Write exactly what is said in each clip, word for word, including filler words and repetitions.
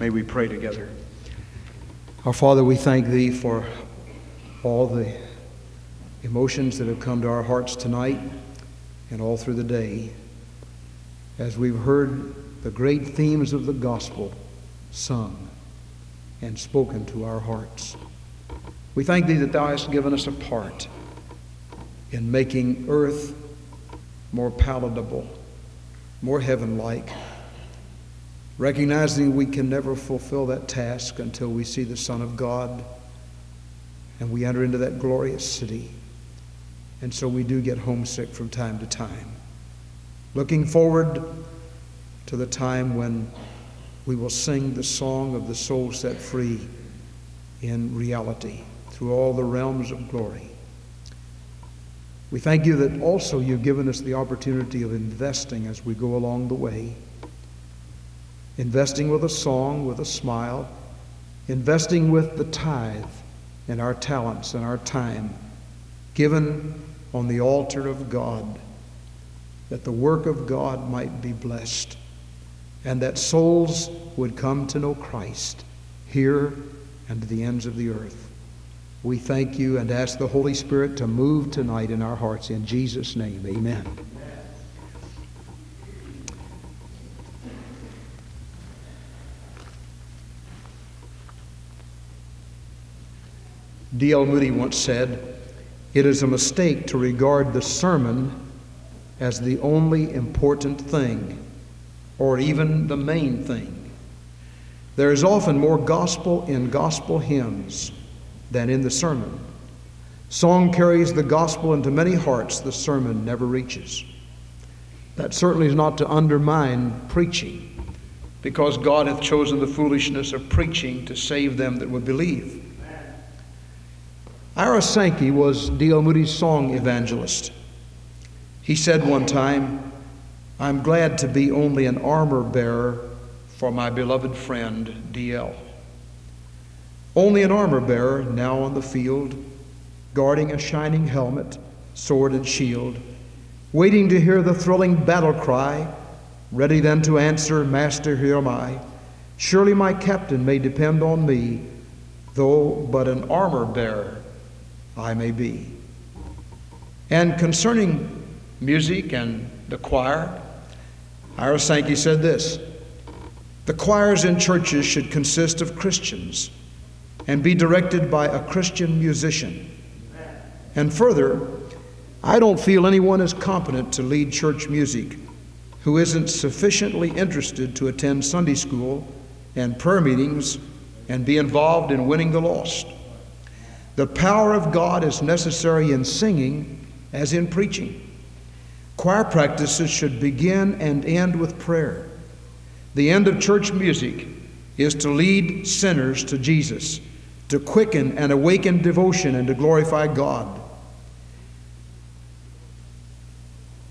May we pray together. Our Father, we thank Thee for all the emotions that have come to our hearts tonight and all through the day as we've heard the great themes of the gospel sung and spoken to our hearts. We thank Thee that Thou hast given us a part in making earth more palatable, more heaven-like, recognizing we can never fulfill that task until we see the Son of God and we enter into that glorious city. And so we do get homesick from time to time, looking forward to the time when we will sing the song of the soul set free in reality through all the realms of glory. We thank You that also You've given us the opportunity of investing as we go along the way, investing with a song, with a smile, investing with the tithe and our talents and our time given on the altar of God, that the work of God might be blessed and that souls would come to know Christ here and to the ends of the earth. We thank You and ask the Holy Spirit to move tonight in our hearts. In Jesus' name, amen. D L Moody once said, "It is a mistake to regard the sermon as the only important thing, or even the main thing. There is often more gospel in gospel hymns than in the sermon. Song carries the gospel into many hearts the sermon never reaches." That certainly is not to undermine preaching, because God hath chosen the foolishness of preaching to save them that would believe. Ira Sankey was D L Moody's song evangelist. He said one time, "I'm glad to be only an armor bearer for my beloved friend D L" Only an armor bearer now on the field, guarding a shining helmet, sword and shield, waiting to hear the thrilling battle cry, ready then to answer, "Master, here am I. Surely my captain may depend on me, though but an armor bearer I may be." And concerning music and the choir, Ira Sankey said this, "The choirs in churches should consist of Christians and be directed by a Christian musician. And further, I don't feel anyone is competent to lead church music who isn't sufficiently interested to attend Sunday school and prayer meetings and be involved in winning the lost. The power of God is necessary in singing as in preaching. Choir practices should begin and end with prayer. The end of church music is to lead sinners to Jesus, to quicken and awaken devotion and to glorify God.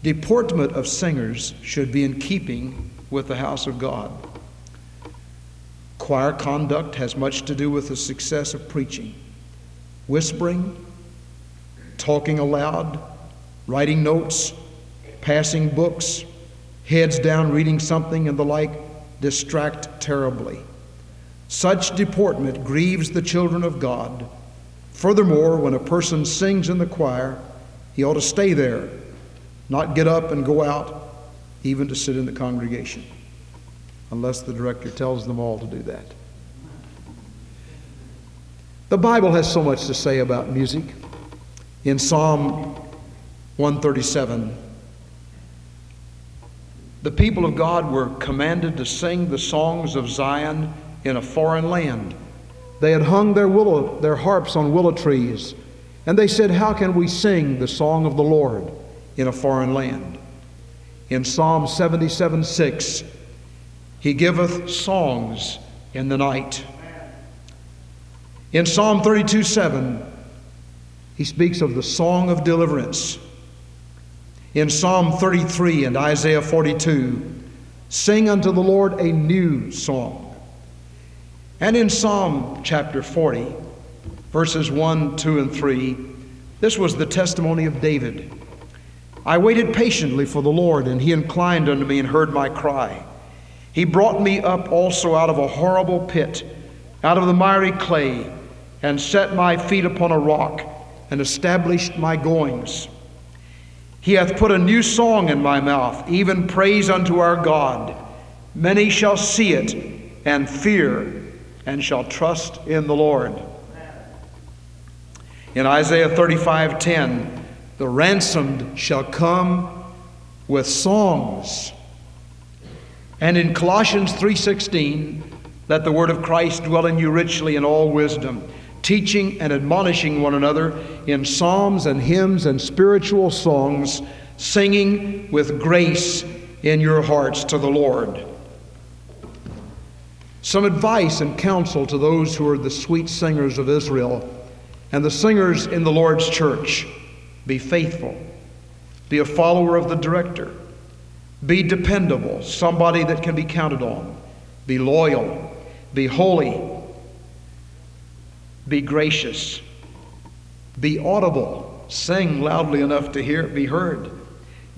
Deportment of singers should be in keeping with the house of God. Choir conduct has much to do with the success of preaching. Whispering, talking aloud, writing notes, passing books, heads down reading something and the like distract terribly. Such deportment grieves the children of God. Furthermore, when a person sings in the choir, he ought to stay there, not get up and go out, even to sit in the congregation, unless the director tells them all to do that." The Bible has so much to say about music. In Psalm one thirty-seven, the people of God were commanded to sing the songs of Zion in a foreign land. They had hung their willow, their harps on willow trees, and they said, "How can we sing the song of the Lord in a foreign land?" In Psalm seventy-seven six, "He giveth songs in the night." In Psalm thirty-two seven, he speaks of the song of deliverance. In Psalm thirty-three and Isaiah forty-two, "Sing unto the Lord a new song." And in Psalm chapter forty, verses one, two, and three, this was the testimony of David. "I waited patiently for the Lord, and He inclined unto me and heard my cry. He brought me up also out of a horrible pit, out of the miry clay, and set my feet upon a rock, and established my goings. He hath put a new song in my mouth, even praise unto our God. Many shall see it, and fear, and shall trust in the Lord. In Isaiah thirty-five ten, the ransomed shall come with songs. And in Colossians three sixteen, let the word of Christ dwell in you richly in all wisdom, teaching and admonishing one another in psalms and hymns and spiritual songs, singing with grace in your hearts to the Lord. Some advice and counsel to those who are the sweet singers of Israel and the singers in the Lord's church. Be faithful. Be a follower of the director. Be dependable, somebody that can be counted on. Be loyal. Be holy. Be gracious. Be audible. Sing loudly enough to hear, be heard.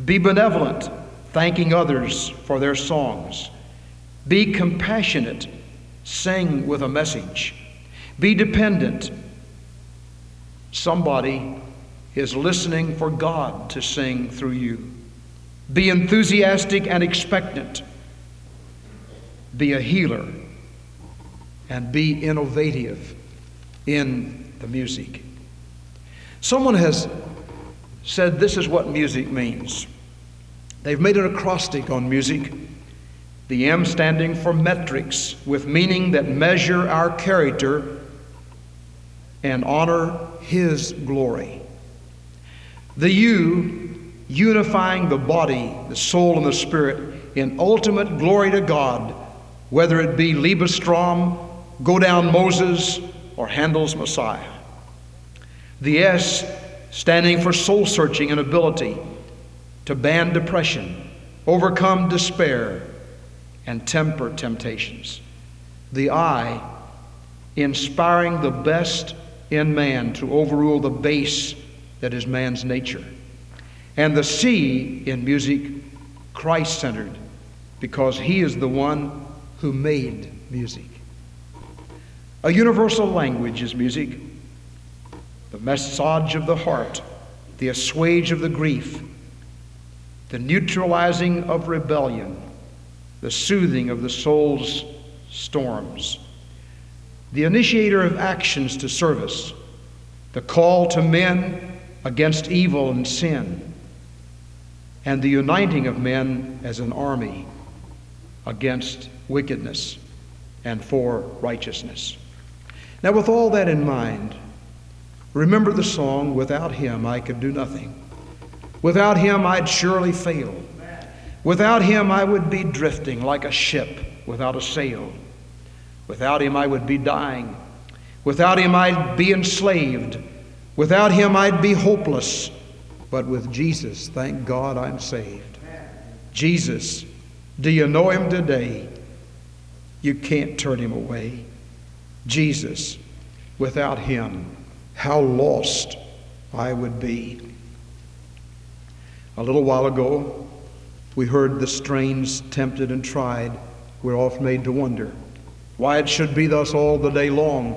Be benevolent, thanking others for their songs. Be compassionate. Sing with a message. Be dependent. Somebody is listening for God to sing through you. Be enthusiastic and expectant. Be a healer, and be innovative in the music. Someone has said this is what music means. They've made an acrostic on music, the M standing for metrics, with meaning that measure our character and honor His glory. The U, unifying the body, the soul, and the spirit in ultimate glory to God, whether it be Liebestrom, Go Down Moses, or Handel's Messiah. The S, standing for soul-searching and ability to ban depression, overcome despair, and temper temptations. The I, inspiring the best in man to overrule the base that is man's nature. And the C in music, Christ-centered, because He is the one who made music. A universal language is music, the massage of the heart, the assuage of the grief, the neutralizing of rebellion, the soothing of the soul's storms, the initiator of actions to service, the call to men against evil and sin, and the uniting of men as an army against wickedness and for righteousness. Now, with all that in mind, remember the song, "Without Him I Could Do Nothing." Without Him I'd surely fail. Without Him I would be drifting like a ship without a sail. Without Him I would be dying. Without Him I'd be enslaved. Without Him I'd be hopeless. But with Jesus, thank God, I'm saved. Jesus, do you know Him today? You can't turn Him away. Jesus, without Him, how lost I would be. A little while ago, we heard the strains, tempted and tried, we're oft made to wonder why it should be thus all the day long,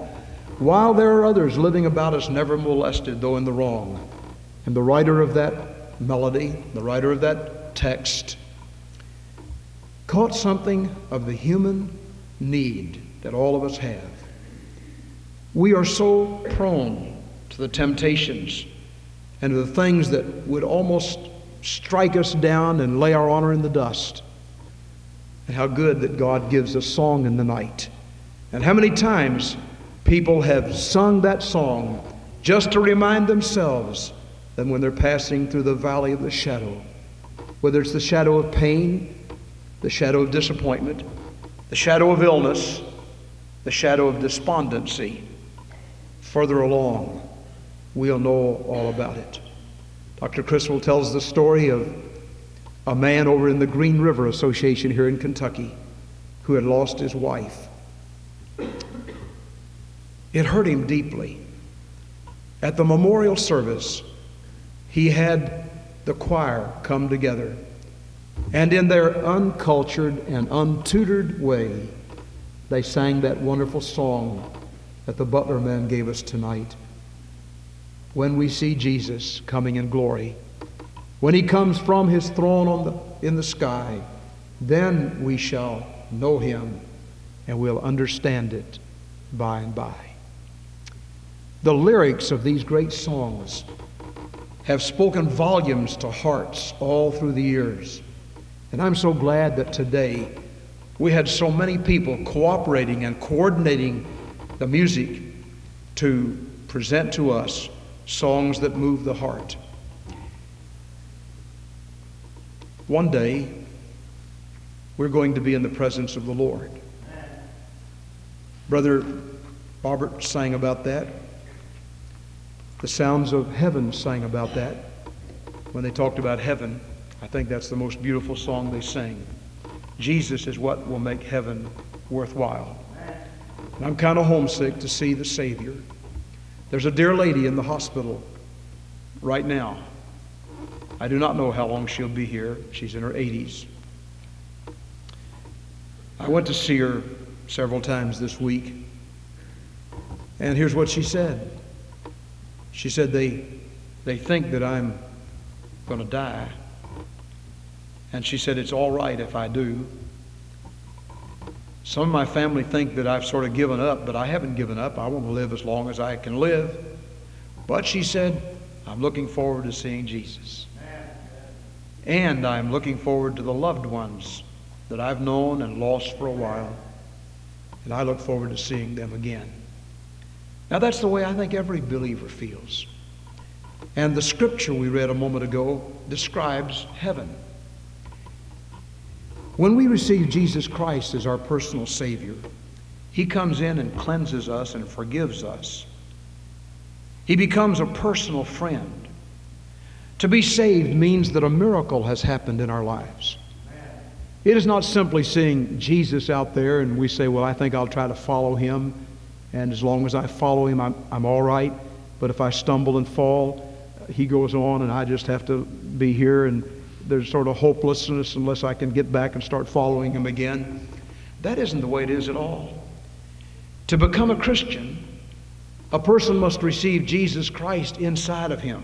while there are others living about us never molested, though in the wrong. And the writer of that melody, the writer of that text, caught something of the human need that all of us have. We are so prone to the temptations and to the things that would almost strike us down and lay our honor in the dust. And how good that God gives us song in the night. And how many times people have sung that song just to remind themselves that when they're passing through the valley of the shadow, whether it's the shadow of pain, the shadow of disappointment, the shadow of illness, the shadow of despondency, further along, we'll know all about it. Doctor Criswell tells the story of a man over in the Green River Association here in Kentucky who had lost his wife. It hurt him deeply. At the memorial service, he had the choir come together And in their uncultured and untutored way, they sang that wonderful song that the Butler men gave us tonight. When we see Jesus coming in glory, when he comes from his throne on the, in the sky, then we shall know him and we'll understand it by and by. The lyrics of these great songs have spoken volumes to hearts all through the years. And I'm so glad that today we had so many people cooperating and coordinating the music to present to us songs that move the heart. One day, we're going to be in the presence of the Lord. Brother Robert sang about that. The Sounds of Heaven sang about that. When they talked about heaven, I think that's the most beautiful song they sang. Jesus is what will make heaven worthwhile. And I'm kind of homesick to see the Savior. There's a dear lady in the hospital right now. I do not know how long she'll be here. She's in her eighties. I went to see her several times this week, and here's what she said. She said, they, they think that I'm going to die. And she said, it's all right if I do. Some of my family think that I've sort of given up, but I haven't given up. I want to live as long as I can live. But she said, I'm looking forward to seeing Jesus. And I'm looking forward to the loved ones that I've known and lost for a while. And I look forward to seeing them again. Now that's the way I think every believer feels. And the scripture we read a moment ago describes heaven. When we receive Jesus Christ as our personal Savior, he comes in and cleanses us and forgives us. He becomes a personal friend. To be saved means that a miracle has happened in our lives. It is not simply seeing Jesus out there and we say, well, I think I'll try to follow him, and as long as I follow him, I'm, I'm all right. But if I stumble and fall, he goes on and I just have to be here, and there's sort of hopelessness unless I can get back and start following him again. That isn't the way it is at all. To become a Christian, a person must receive Jesus Christ inside of him.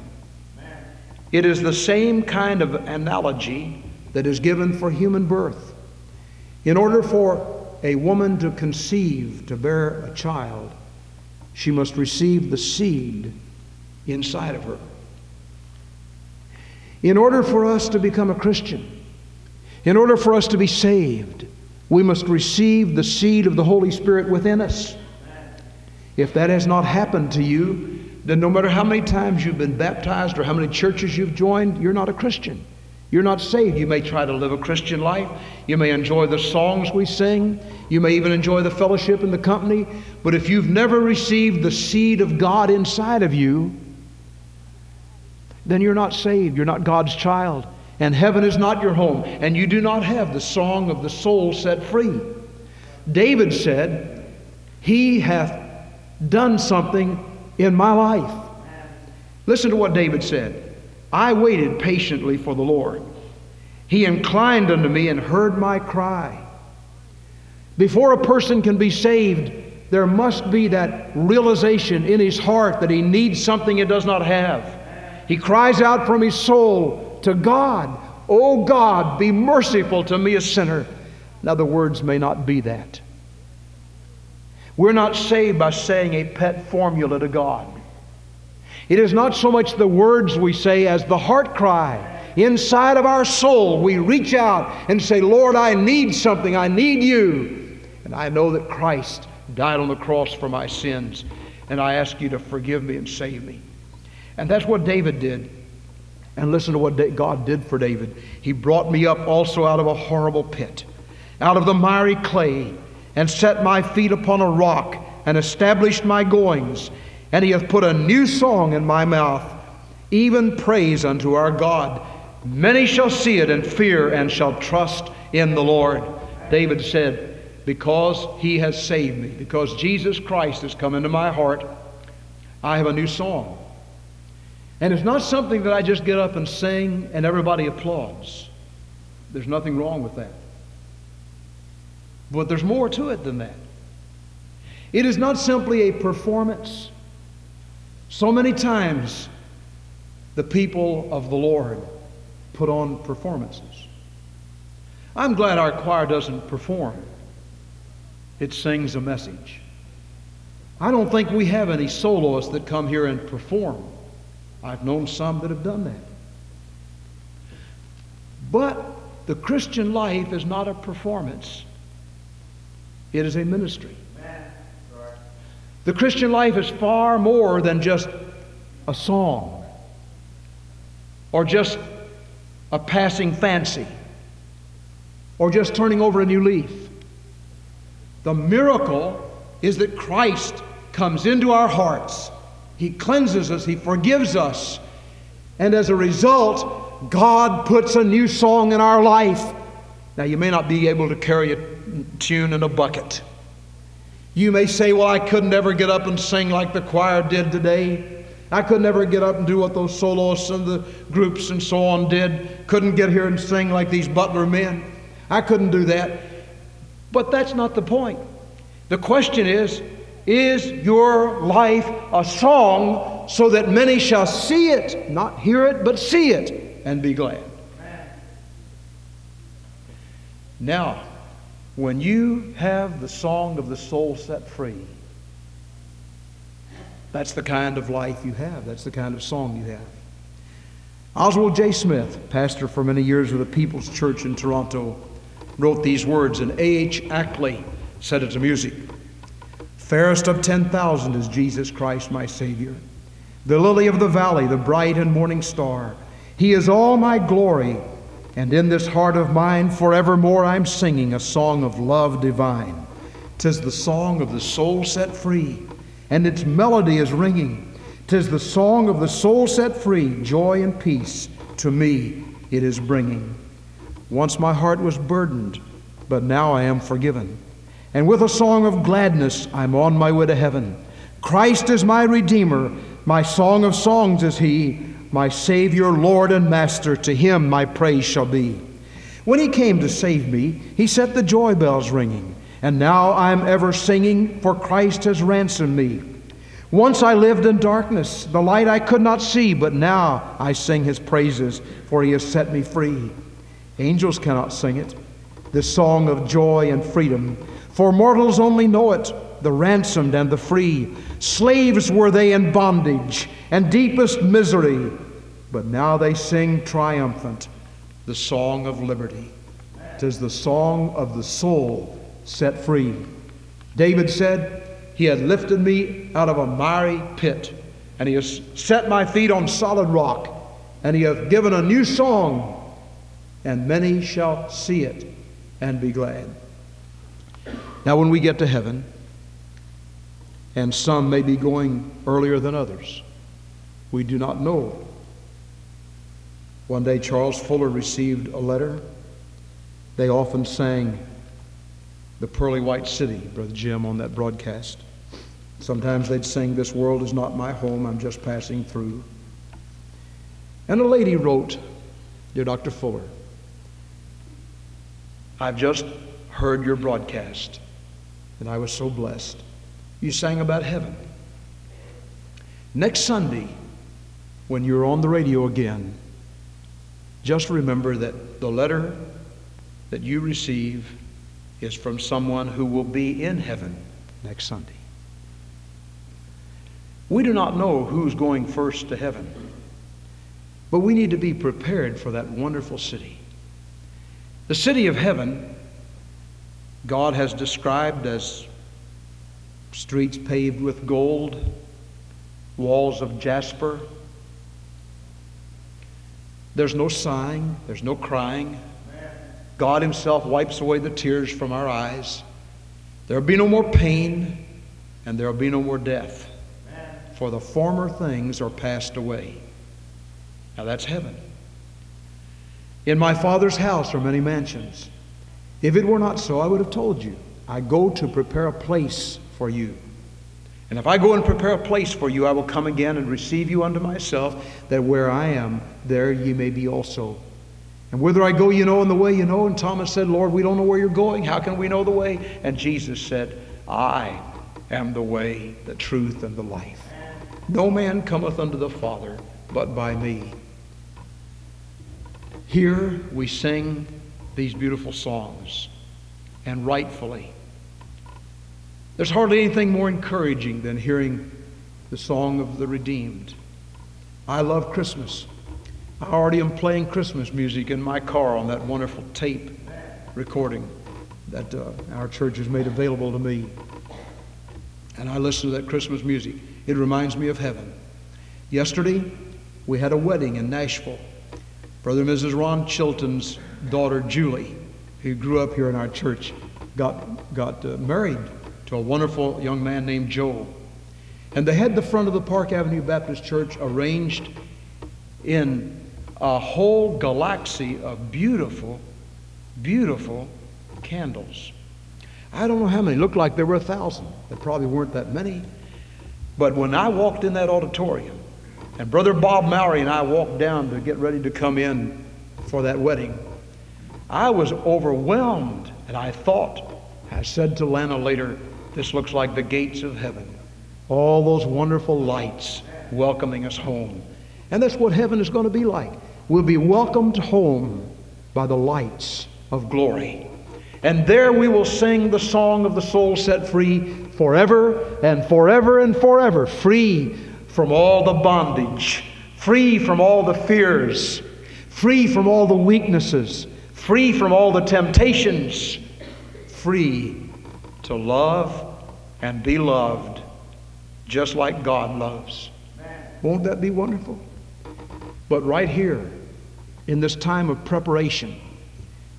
It is the same kind of analogy that is given for human birth. In order for a woman to conceive, to bear a child, she must receive the seed inside of her. In order for us to become a Christian, in order for us to be saved, we must receive the seed of the Holy Spirit within us. If that has not happened to you, then no matter how many times you've been baptized or how many churches you've joined, you're not a Christian. You're not saved. You may try to live a Christian life. You may enjoy the songs we sing. You may even enjoy the fellowship and the company. But if you've never received the seed of God inside of you, then you're not saved. You're not God's child. And heaven is not your home. And you do not have the song of the soul set free. David said, he hath done something in my life. Listen to what David said. I waited patiently for the Lord. He inclined unto me and heard my cry. Before a person can be saved, there must be that realization in his heart that he needs something he does not have. He cries out from his soul to God, "O God, be merciful to me, a sinner." Now the words may not be that. We're not saved by saying a pet formula to God. It is not so much the words we say as the heart cry. Inside of our soul, we reach out and say, Lord, I need something. I need you. And I know that Christ died on the cross for my sins. And I ask you to forgive me and save me. And that's what David did. And listen to what God did for David. He brought me up also out of a horrible pit, out of the miry clay, and set my feet upon a rock, and established my goings. And he hath put a new song in my mouth, even praise unto our God. Many shall see it and fear and shall trust in the Lord. David said, because he has saved me, because Jesus Christ has come into my heart, I have a new song. And it's not something that I just get up and sing and everybody applauds. There's nothing wrong with that. But there's more to it than that. It is not simply a performance. So many times the people of the Lord put on performances. I'm glad our choir doesn't perform. It sings a message. I don't think we have any soloists that come here and perform. I've known some that have done that. But the Christian life is not a performance. It is a ministry. The Christian life is far more than just a song or just a passing fancy or just turning over a new leaf. The miracle is that Christ comes into our hearts. He cleanses us, He forgives us, and as a result, God puts a new song in our life. Now, you may not be able to carry a tune in a bucket. You may say, well, I couldn't ever get up and sing like the choir did today. I couldn't ever get up and do what those soloists and the groups and so on did. Couldn't get here and sing like these Butler men. I couldn't do that. But that's not the point. The question is, is your life a song so that many shall see it, not hear it, but see it and be glad? Now, when you have the song of the soul set free, that's the kind of life you have. That's the kind of song you have. Oswald J. Smith, pastor for many years of the People's Church in Toronto, wrote these words, and A H Ackley said it to music. Fairest of ten thousand is Jesus Christ, my Savior, the lily of the valley, the bright and morning star. He is all my glory, and in this heart of mine forevermore I'm singing a song of love divine. 'Tis the song of the soul set free, and its melody is ringing. 'Tis the song of the soul set free, joy and peace to me it is bringing. Once my heart was burdened, but now I am forgiven. And with a song of gladness I'm on my way to heaven. Christ is my Redeemer, my song of songs is He, my Savior, Lord, and Master, to Him my praise shall be. When He came to save me, He set the joy bells ringing, and now I'm ever singing, for Christ has ransomed me. Once I lived in darkness, the light I could not see, but now I sing His praises, for He has set me free. Angels cannot sing it, this song of joy and freedom, for mortals only know it, the ransomed and the free. Slaves were they in bondage and deepest misery, but now they sing triumphant the song of liberty. 'Tis the song of the soul set free. David said, He had lifted me out of a miry pit, and He has set my feet on solid rock, and He hath given a new song, and many shall see it and be glad. Now, when we get to heaven, and some may be going earlier than others, we do not know. One day Charles Fuller received a letter. They often sang The Pearly White City, Brother Jim, on that broadcast. Sometimes they'd sing This World Is Not My Home, I'm Just Passing Through. And a lady wrote, Dear Doctor Fuller, I've just heard your broadcast, and I was so blessed. You sang about heaven. Next Sunday, when you're on the radio again, just remember that the letter that you receive is from someone who will be in heaven next Sunday. We do not know who's going first to heaven, but we need to be prepared for that wonderful city. The city of heaven, God has described as streets paved with gold, walls of jasper. There's no sighing, there's no crying. God Himself wipes away the tears from our eyes. There'll be no more pain, and there'll be no more death, for the former things are passed away. Now, that's heaven. In my Father's house are many mansions. If it were not so, I would have told you. I go to prepare a place for you. And if I go and prepare a place for you, I will come again and receive you unto myself, that where I am, there ye may be also. And whither I go, you know, and the way you know. And Thomas said, Lord, we don't know where you're going. How can we know the way? And Jesus said, I am the way, the truth, and the life. No man cometh unto the Father but by me. Here we sing these beautiful songs, and rightfully. There's hardly anything more encouraging than hearing the song of the redeemed. I love Christmas. I already am playing Christmas music in my car on that wonderful tape recording that uh, our church has made available to me. And I listen to that Christmas music. It reminds me of heaven. Yesterday, we had a wedding in Nashville. Brother and Missus Ron Chilton's daughter, Julie, who grew up here in our church, got, got uh, married to a wonderful young man named Joel. And they had the front of the Park Avenue Baptist Church arranged in a whole galaxy of beautiful, beautiful candles. I don't know how many. It looked like there were a thousand. There probably weren't that many. But when I walked in that auditorium, and Brother Bob Mallory and I walked down to get ready to come in for that wedding, I was overwhelmed, and I thought, I said to Lana later, this looks like the gates of heaven. All those wonderful lights welcoming us home. And that's what heaven is going to be like. We'll be welcomed home by the lights of glory. And there we will sing the song of the soul set free, forever and forever and forever, free from all the bondage, free from all the fears, free from all the weaknesses, free from all the temptations, free to love and be loved just like God loves. Won't that be wonderful? But right here, in this time of preparation,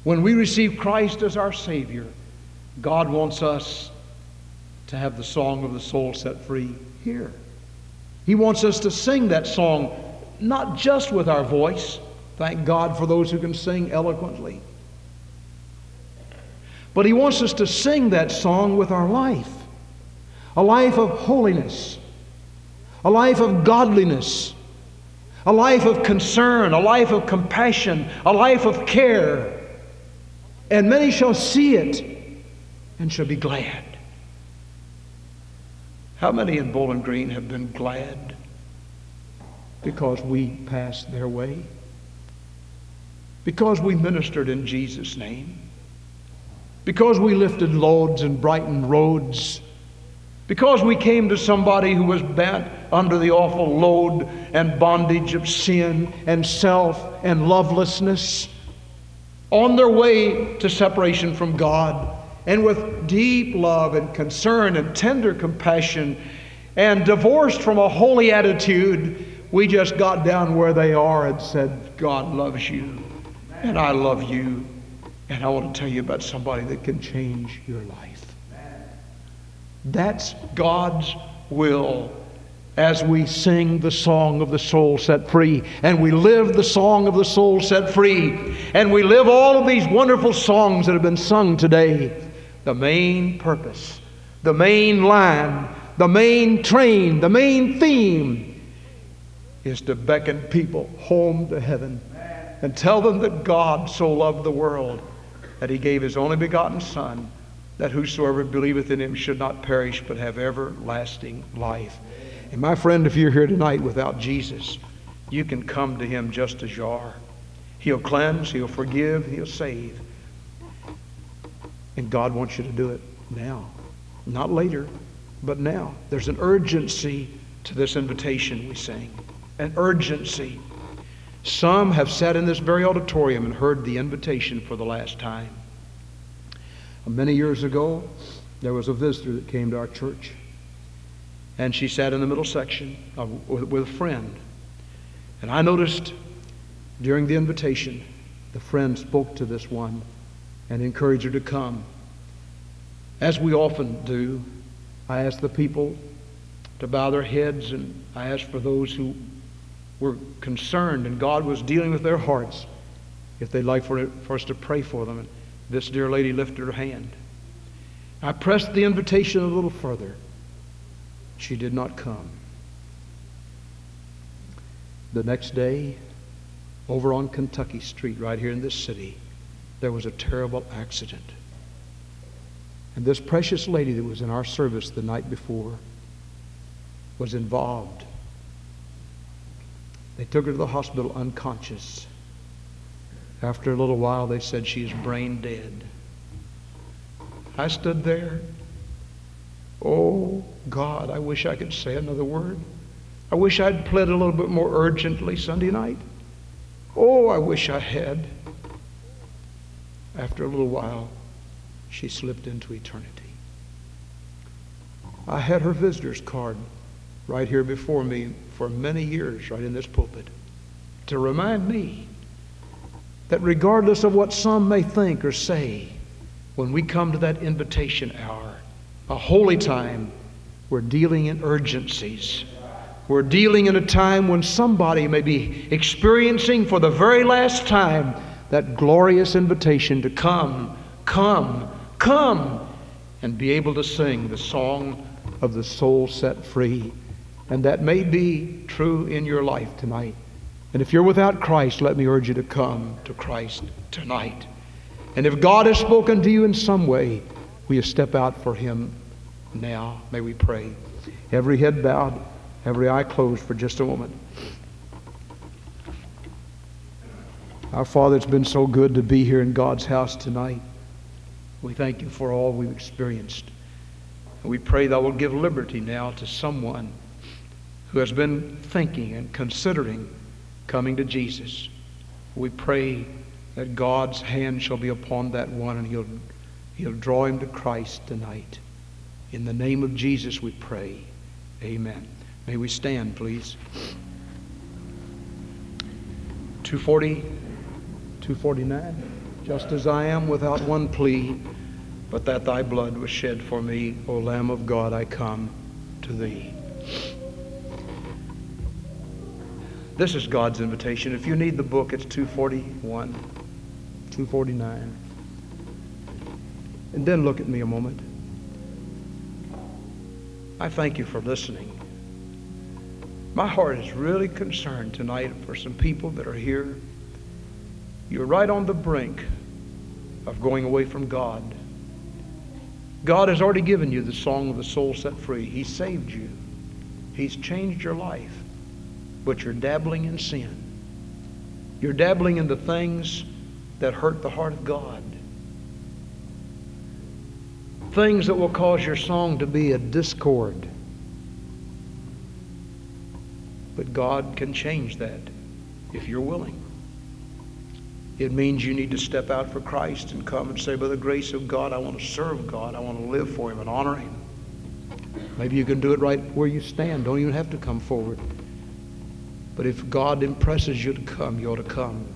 when we receive Christ as our Savior, God wants us to have the song of the soul set free here. He wants us to sing that song, not just with our voice. Thank God for those who can sing eloquently. But He wants us to sing that song with our life. A life of holiness. A life of godliness. A life of concern. A life of compassion. A life of care. And many shall see it and shall be glad. How many in Bowling Green have been glad because we passed their way? Because we ministered in Jesus' name? Because we lifted loads and brightened roads? Because we came to somebody who was bent under the awful load and bondage of sin and self and lovelessness? On their way to separation from God, and with deep love and concern and tender compassion, and divorced from a holy attitude, we just got down where they are and said, God loves you, and I love you, and I want to tell you about somebody that can change your life. That's God's will as we sing the song of the soul set free, and we live the song of the soul set free, and we live all of these wonderful songs that have been sung today. The main purpose, the main line, the main train, the main theme is to beckon people home to heaven and tell them that God so loved the world that He gave His only begotten Son, that whosoever believeth in Him should not perish but have everlasting life. And my friend, if you're here tonight without Jesus, you can come to Him just as you are. He'll cleanse, He'll forgive, He'll save. And God wants you to do it now. Not later, but now. There's an urgency to this invitation we sing. An urgency. Some have sat in this very auditorium and heard the invitation for the last time. Many years ago, there was a visitor that came to our church. And she sat in the middle section uh, with, with a friend. And I noticed during the invitation, the friend spoke to this one and encouraged her to come. As we often do, I asked the people to bow their heads, and I asked for those who were concerned and God was dealing with their hearts if they'd like for, for us to pray for them. And this dear lady lifted her hand. I pressed the invitation a little further. She did not come. The next day, over on Kentucky Street, right here in this city, there was a terrible accident. And this precious lady that was in our service the night before was involved. They took her to the hospital unconscious. After a little while, they said, "She's brain dead." I stood there. Oh, God, I wish I could say another word. I wish I'd pled a little bit more urgently Sunday night. Oh, I wish I had. After a little while, she slipped into eternity. I had her visitor's card right here before me for many years, right in this pulpit, to remind me that regardless of what some may think or say, when we come to that invitation hour, a holy time, we're dealing in urgencies. We're dealing in a time when somebody may be experiencing for the very last time that glorious invitation to come, come, come, and be able to sing the song of the soul set free. And that may be true in your life tonight. And if you're without Christ, let me urge you to come to Christ tonight. And if God has spoken to you in some way, will you step out for Him now? May we pray. Every head bowed, every eye closed for just a moment. Our Father, it's been so good to be here in God's house tonight. We thank You for all we've experienced. And we pray Thou will give liberty now to someone who has been thinking and considering coming to Jesus. We pray that God's hand shall be upon that one, and He'll, he'll draw him to Christ tonight. In the name of Jesus we pray. Amen. May we stand, please. two forty, two forty-nine. Just as I am, without one plea, but that Thy blood was shed for me, O Lamb of God, I come to Thee. This is God's invitation. If you need the book, it's two forty-one, two forty-nine. And then look at me a moment. I thank you for listening. My heart is really concerned tonight for some people that are here. You're right on the brink of going away from God. God has already given you the song of the soul set free. He saved you. He's changed your life. But you're dabbling in sin. You're dabbling in the things that hurt the heart of God. Things that will cause your song to be a discord. But God can change that if you're willing. It means you need to step out for Christ and come and say, by the grace of God, I want to serve God. I want to live for Him and honor Him. Maybe you can do it right where you stand. Don't even have to come forward. But if God impresses you to come, you ought to come.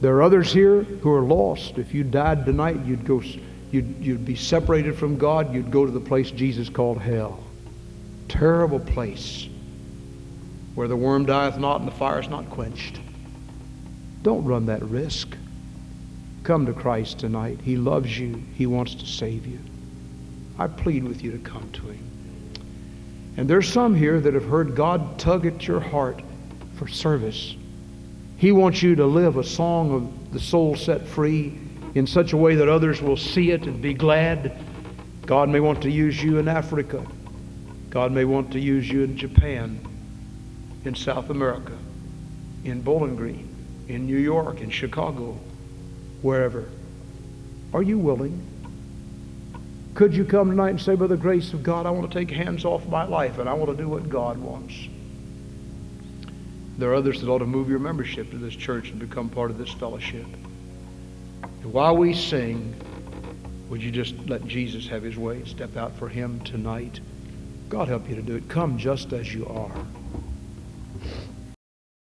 There are others here who are lost. If you died tonight, you'd go, you'd, you'd be separated from God. You'd go to the place Jesus called hell. Terrible place where the worm dieth not and the fire is not quenched. Don't run that risk. Come to Christ tonight. He loves you. He wants to save you. I plead with you to come to Him. And there's some here that have heard God tug at your heart for service. He wants you to live a song of the soul set free in such a way that others will see it and be glad. God may want to use you in Africa. God may want to use you in Japan, in South America, in Bowling Green, in New York, in Chicago, wherever. Are you willing? Could you come tonight and say, by the grace of God, I want to take hands off my life and I want to do what God wants? There are others that ought to move your membership to this church and become part of this fellowship. And while we sing, would you just let Jesus have His way and step out for Him tonight? God help you to do it. Come just as you are.